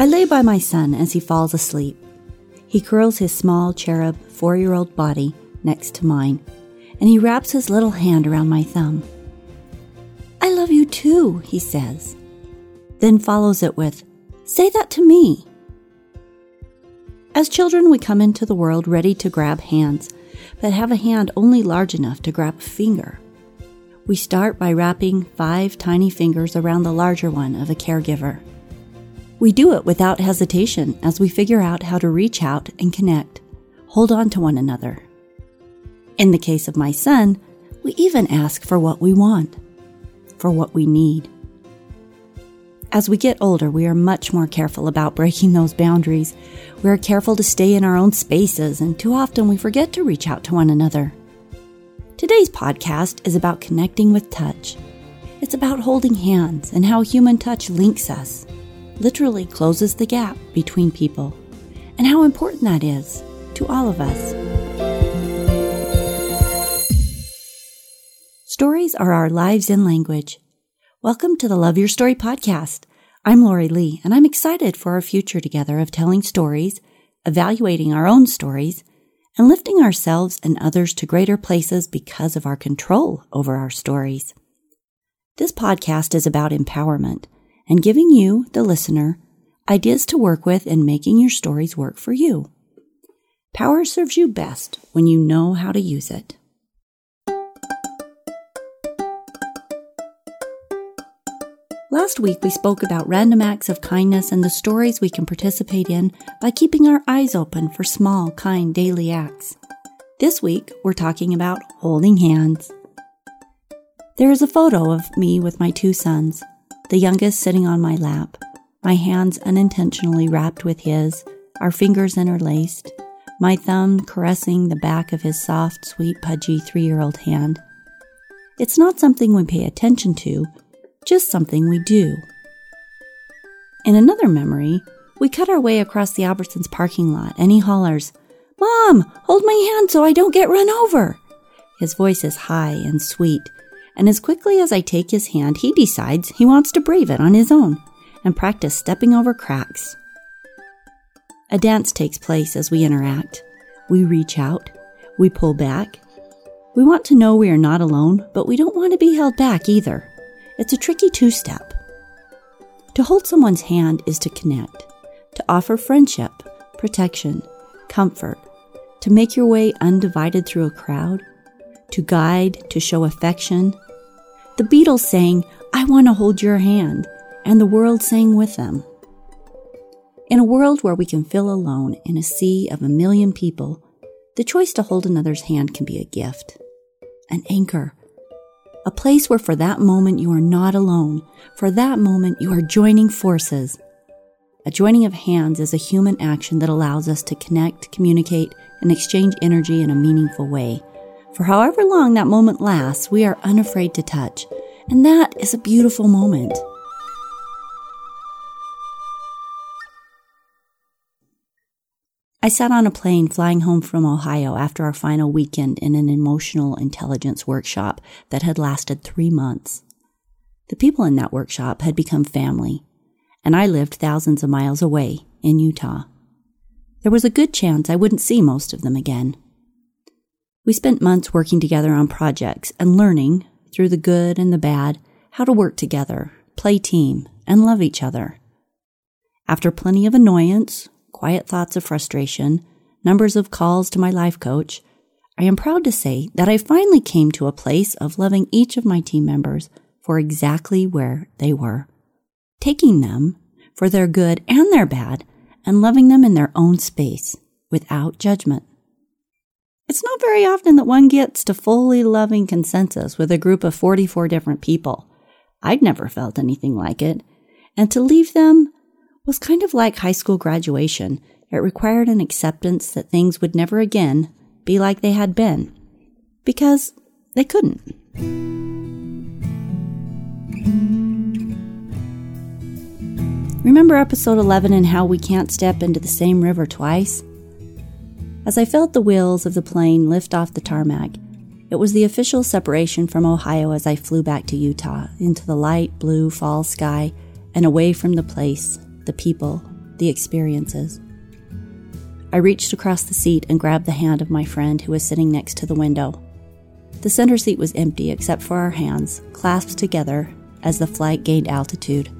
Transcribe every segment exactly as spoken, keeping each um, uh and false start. I lay by my son as he falls asleep. He curls his small cherub four-year-old body next to mine, and he wraps his little hand around my thumb. "I love you too," he says, then follows it with, "Say that to me." As children, we come into the world ready to grab hands, but have a hand only large enough to grab a finger. We start by wrapping five tiny fingers around the larger one of a caregiver. We do it without hesitation as we figure out how to reach out and connect, hold on to one another. In the case of my son, we even ask for what we want, for what we need. As we get older, we are much more careful about breaking those boundaries. We are careful to stay in our own spaces, and too often we forget to reach out to one another. Today's podcast is about connecting with touch. It's about holding hands and how human touch links us, literally closes the gap between people, and how important that is to all of us. Stories are our lives in language. Welcome to the Love Your Story podcast. I'm Lori Lee, and I'm excited for our future together of telling stories, evaluating our own stories, and lifting ourselves and others to greater places because of our control over our stories. This podcast is about empowerment and giving you, the listener, ideas to work with in making your stories work for you. Power serves you best when you know how to use it. Last week, we spoke about random acts of kindness and the stories we can participate in by keeping our eyes open for small, kind, daily acts. This week, we're talking about holding hands. There is a photo of me with my two sons, the youngest sitting on my lap, my hands unintentionally wrapped with his, our fingers interlaced, my thumb caressing the back of his soft, sweet, pudgy three-year-old hand. It's not something we pay attention to, just something we do. In another memory, we cut our way across the Albertsons parking lot, and he hollers, "Mom, hold my hand so I don't get run over." His voice is high and sweet, and as quickly as I take his hand, he decides he wants to brave it on his own and practice stepping over cracks. A dance takes place as we interact. We reach out. We pull back. We want to know we are not alone, but we don't want to be held back either. It's a tricky two-step. To hold someone's hand is to connect, to offer friendship, protection, comfort, to make your way undivided through a crowd, to guide, to show affection. The Beatles sang, "I want to hold your hand," and the world sang with them. In a world where we can feel alone in a sea of a million people, the choice to hold another's hand can be a gift, an anchor, a place where for that moment you are not alone. For that moment you are joining forces. A joining of hands is a human action that allows us to connect, communicate, and exchange energy in a meaningful way. For however long that moment lasts, we are unafraid to touch. And that is a beautiful moment. I sat on a plane flying home from Ohio after our final weekend in an emotional intelligence workshop that had lasted three months. The people in that workshop had become family, and I lived thousands of miles away in Utah. There was a good chance I wouldn't see most of them again. We spent months working together on projects and learning, through the good and the bad, how to work together, play team, and love each other. After plenty of annoyance, quiet thoughts of frustration, numbers of calls to my life coach, I am proud to say that I finally came to a place of loving each of my team members for exactly where they were, taking them for their good and their bad, and loving them in their own space without judgment. It's not very often that one gets to fully loving consensus with a group of forty-four different people. I'd never felt anything like it, and to leave them was kind of like high school graduation. It required an acceptance that things would never again be like they had been, because they couldn't. Remember episode eleven and how we can't step into the same river twice? As I felt the wheels of the plane lift off the tarmac, it was the official separation from Ohio as I flew back to Utah, into the light blue fall sky and away from the place, the people, the experiences. I reached across the seat and grabbed the hand of my friend who was sitting next to the window. The center seat was empty except for our hands, clasped together as the flight gained altitude.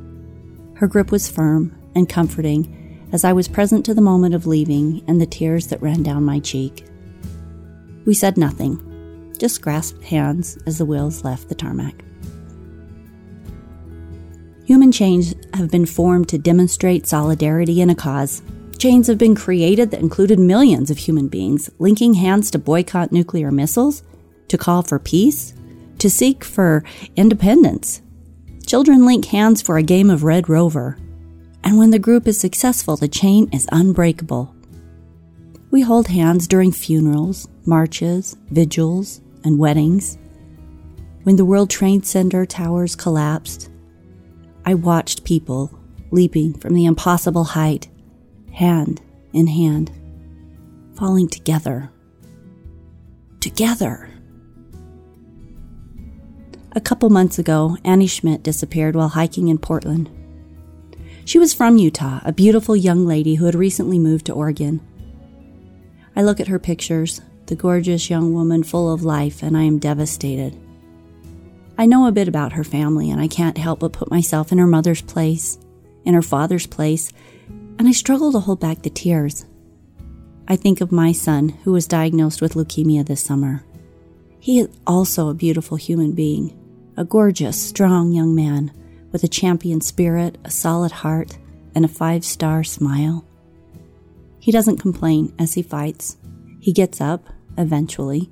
Her grip was firm and comforting as I was present to the moment of leaving and the tears that ran down my cheek. We said nothing, just grasped hands as the wheels left the tarmac. Human chains have been formed to demonstrate solidarity in a cause. Chains have been created that included millions of human beings, linking hands to boycott nuclear missiles, to call for peace, to seek for independence. Children link hands for a game of Red Rover. And when the group is successful, the chain is unbreakable. We hold hands during funerals, marches, vigils, and weddings. When the World Trade Center towers collapsed, I watched people leaping from the impossible height, hand in hand, falling together. Together! A couple months ago, Annie Schmidt disappeared while hiking in Portland. She was from Utah, a beautiful young lady who had recently moved to Oregon. I look at her pictures, the gorgeous young woman full of life, and I am devastated. I know a bit about her family, and I can't help but put myself in her mother's place, in her father's place, and I struggle to hold back the tears. I think of my son, who was diagnosed with leukemia this summer. He is also a beautiful human being, a gorgeous, strong young man with a champion spirit, a solid heart, and a five-star smile. He doesn't complain as he fights. He gets up, eventually,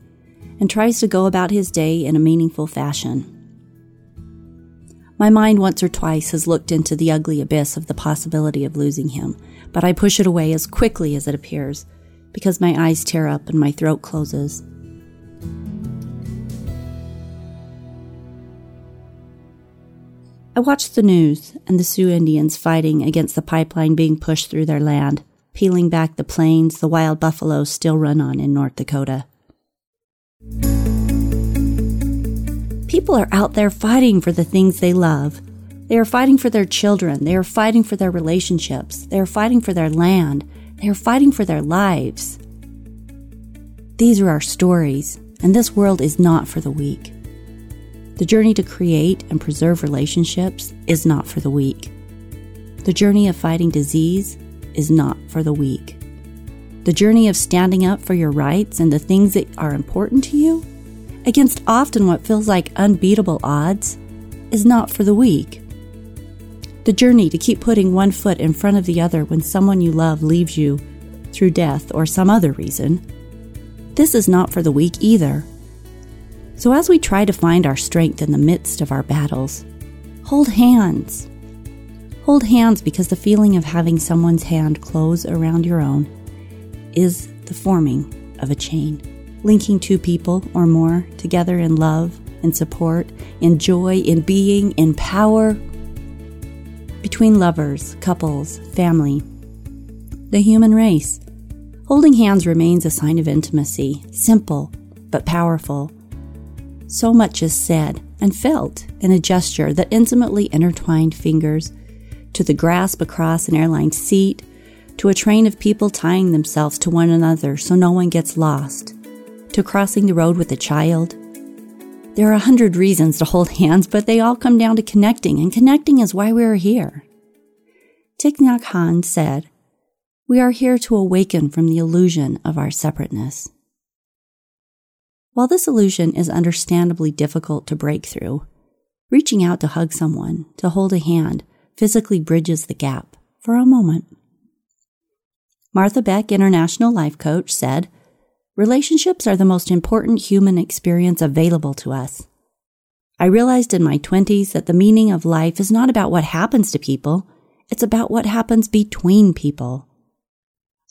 and tries to go about his day in a meaningful fashion. My mind once or twice has looked into the ugly abyss of the possibility of losing him, but I push it away as quickly as it appears, because my eyes tear up and my throat closes. I watched the news and the Sioux Indians fighting against the pipeline being pushed through their land, peeling back the plains the wild buffaloes still run on in North Dakota. People are out there fighting for the things they love. They are fighting for their children. They are fighting for their relationships. They are fighting for their land. They are fighting for their lives. These are our stories, and this world is not for the weak. The journey to create and preserve relationships is not for the weak. The journey of fighting disease is not for the weak. The journey of standing up for your rights and the things that are important to you, against often what feels like unbeatable odds, is not for the weak. The journey to keep putting one foot in front of the other when someone you love leaves you through death or some other reason, this is not for the weak either. So as we try to find our strength in the midst of our battles, hold hands. Hold hands because the feeling of having someone's hand close around your own is the forming of a chain, linking two people or more together in love, in support, in joy, in being, in power. Between lovers, couples, family, the human race, holding hands remains a sign of intimacy, simple but powerful. So much is said and felt in a gesture that intimately intertwined fingers, to the grasp across an airline seat, to a train of people tying themselves to one another so no one gets lost, to crossing the road with a child. There are a hundred reasons to hold hands, but they all come down to connecting, and connecting is why we are here. Thich Nhat Hanh said, "We are here to awaken from the illusion of our separateness." While this illusion is understandably difficult to break through, reaching out to hug someone, to hold a hand, physically bridges the gap for a moment. Martha Beck, international life coach, said, "Relationships are the most important human experience available to us. I realized in my twenties that the meaning of life is not about what happens to people, it's about what happens between people.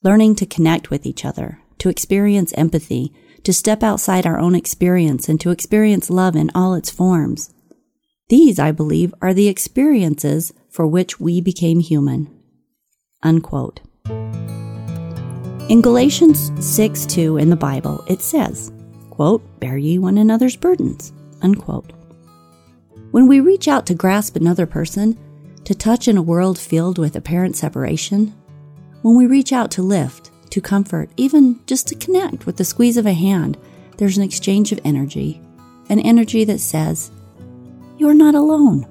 Learning to connect with each other, to experience empathy, to step outside our own experience, and to experience love in all its forms. These, I believe, are the experiences for which we became human." Unquote. In Galatians six two in the Bible, it says, quote, "Bear ye one another's burdens," unquote. When we reach out to grasp another person, to touch in a world filled with apparent separation, When we reach out to lift, to comfort, even just to connect with the squeeze of a hand, there's an exchange of energy, an energy that says, you're not alone.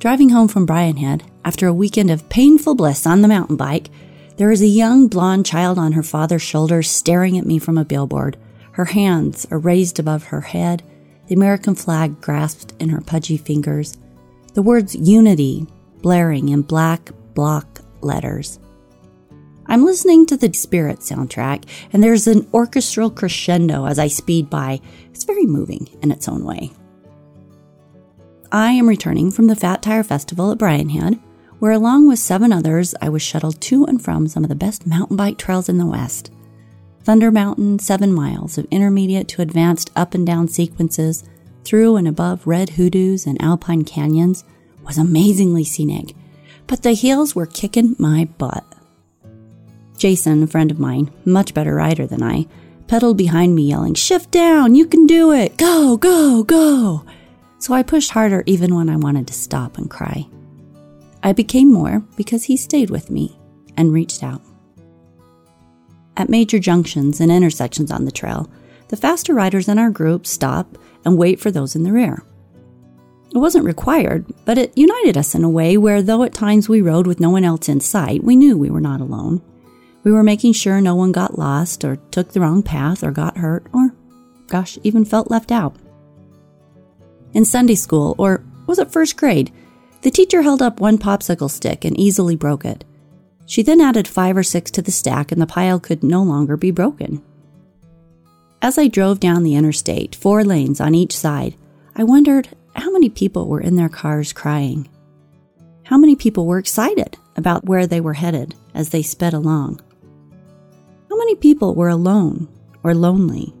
Driving home from Bryanhead, after a weekend of painful bliss on the mountain bike, there is a young blonde child on her father's shoulder staring at me from a billboard. Her hands are raised above her head, the American flag grasped in her pudgy fingers, the words unity blaring in black block letters. I'm listening to the Spirit soundtrack, and there's an orchestral crescendo as I speed by. It's very moving in its own way. I am returning from the Fat Tire Festival at Bryanhead, where along with seven others, I was shuttled to and from some of the best mountain bike trails in the West. Thunder Mountain, seven miles of intermediate to advanced up and down sequences, through and above red hoodoos and alpine canyons, was amazingly scenic, but the hills were kicking my butt. Jason, a friend of mine, much better rider than I, pedaled behind me yelling, "Shift down, you can do it, go, go, go." So I pushed harder even when I wanted to stop and cry. I became more because he stayed with me and reached out. At major junctions and intersections on the trail, the faster riders in our group stop and wait for those in the rear. It wasn't required, but it united us in a way where, though at times we rode with no one else in sight, we knew we were not alone. We were making sure no one got lost or took the wrong path or got hurt or, gosh, even felt left out. In Sunday school, or was it first grade, the teacher held up one popsicle stick and easily broke it. She then added five or six to the stack and the pile could no longer be broken. As I drove down the interstate, four lanes on each side, I wondered how many people were in their cars crying. How many people were excited about where they were headed as they sped along? How many people were alone or lonely?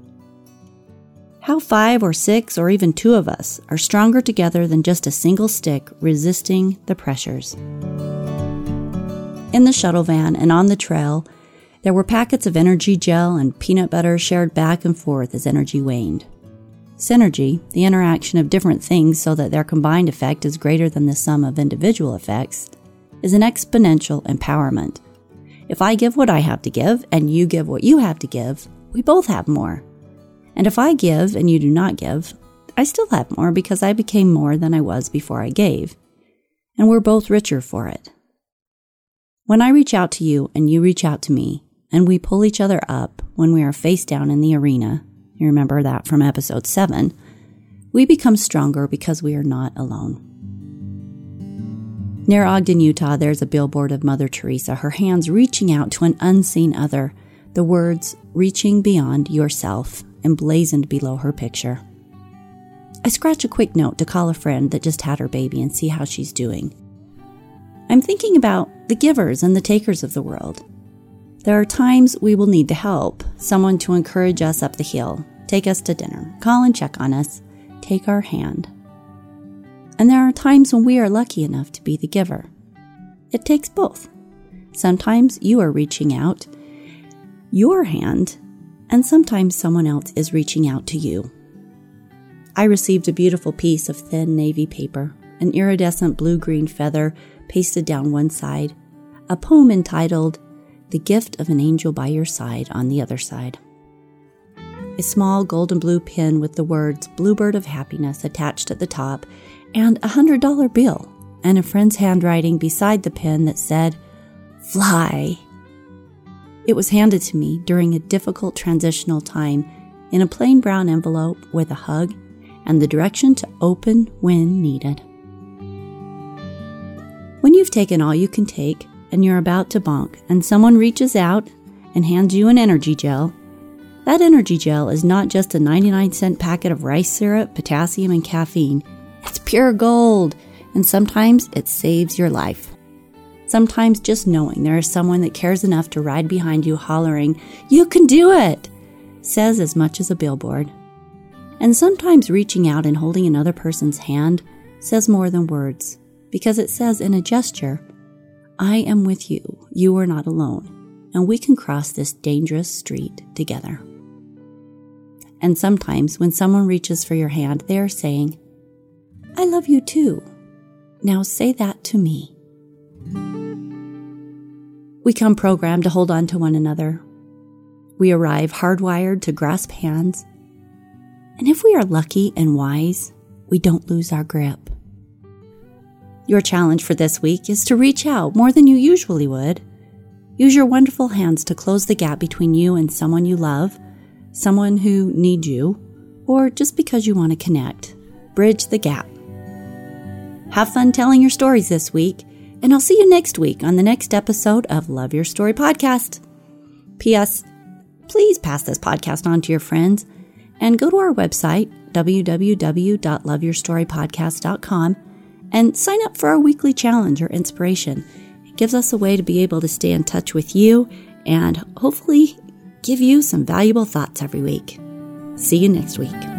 How five or six or even two of us are stronger together than just a single stick resisting the pressures. In the shuttle van and on the trail, there were packets of energy gel and peanut butter shared back and forth as energy waned. Synergy, the interaction of different things so that their combined effect is greater than the sum of individual effects, is an exponential empowerment. If I give what I have to give and you give what you have to give, we both have more. And if I give and you do not give, I still have more because I became more than I was before I gave. And we're both richer for it. When I reach out to you and you reach out to me, and we pull each other up when we are face down in the arena, you remember that from episode seven, we become stronger because we are not alone. Near Ogden, Utah, there's a billboard of Mother Teresa, her hands reaching out to an unseen other, the words, "Reaching Beyond Yourself," emblazoned below her picture. I scratch a quick note to call a friend that just had her baby and see how she's doing. I'm thinking about the givers and the takers of the world. There are times we will need the help, someone to encourage us up the hill, take us to dinner, call and check on us, take our hand. And there are times when we are lucky enough to be the giver. It takes both. Sometimes you are reaching out your hand, and sometimes someone else is reaching out to you. I received a beautiful piece of thin navy paper, an iridescent blue-green feather pasted down one side, a poem entitled, "The Gift of an Angel by Your Side" on the other side. A small gold and blue pin with the words "Bluebird of Happiness" attached at the top, and a one hundred dollars bill, and a friend's handwriting beside the pin that said, "Fly." It was handed to me during a difficult transitional time in a plain brown envelope with a hug and the direction to open when needed. When you've taken all you can take and you're about to bonk and someone reaches out and hands you an energy gel, that energy gel is not just a ninety-nine cent packet of rice syrup, potassium, and caffeine. It's pure gold, and sometimes it saves your life. Sometimes just knowing there is someone that cares enough to ride behind you hollering, "You can do it," says as much as a billboard. And sometimes reaching out and holding another person's hand says more than words, because it says in a gesture, "I am with you, you are not alone, and we can cross this dangerous street together." And sometimes when someone reaches for your hand, they are saying, "I love you too. Now say that to me." We come programmed to hold on to one another. We arrive hardwired to grasp hands. And if we are lucky and wise, we don't lose our grip. Your challenge for this week is to reach out more than you usually would. Use your wonderful hands to close the gap between you and someone you love, someone who needs you, or just because you want to connect. Bridge the gap. Have fun telling your stories this week, and I'll see you next week on the next episode of Love Your Story Podcast. P S. Please pass this podcast on to your friends and go to our website, w w w dot love your story podcast dot com, and sign up for our weekly challenge or inspiration. It gives us a way to be able to stay in touch with you and hopefully give you some valuable thoughts every week. See you next week.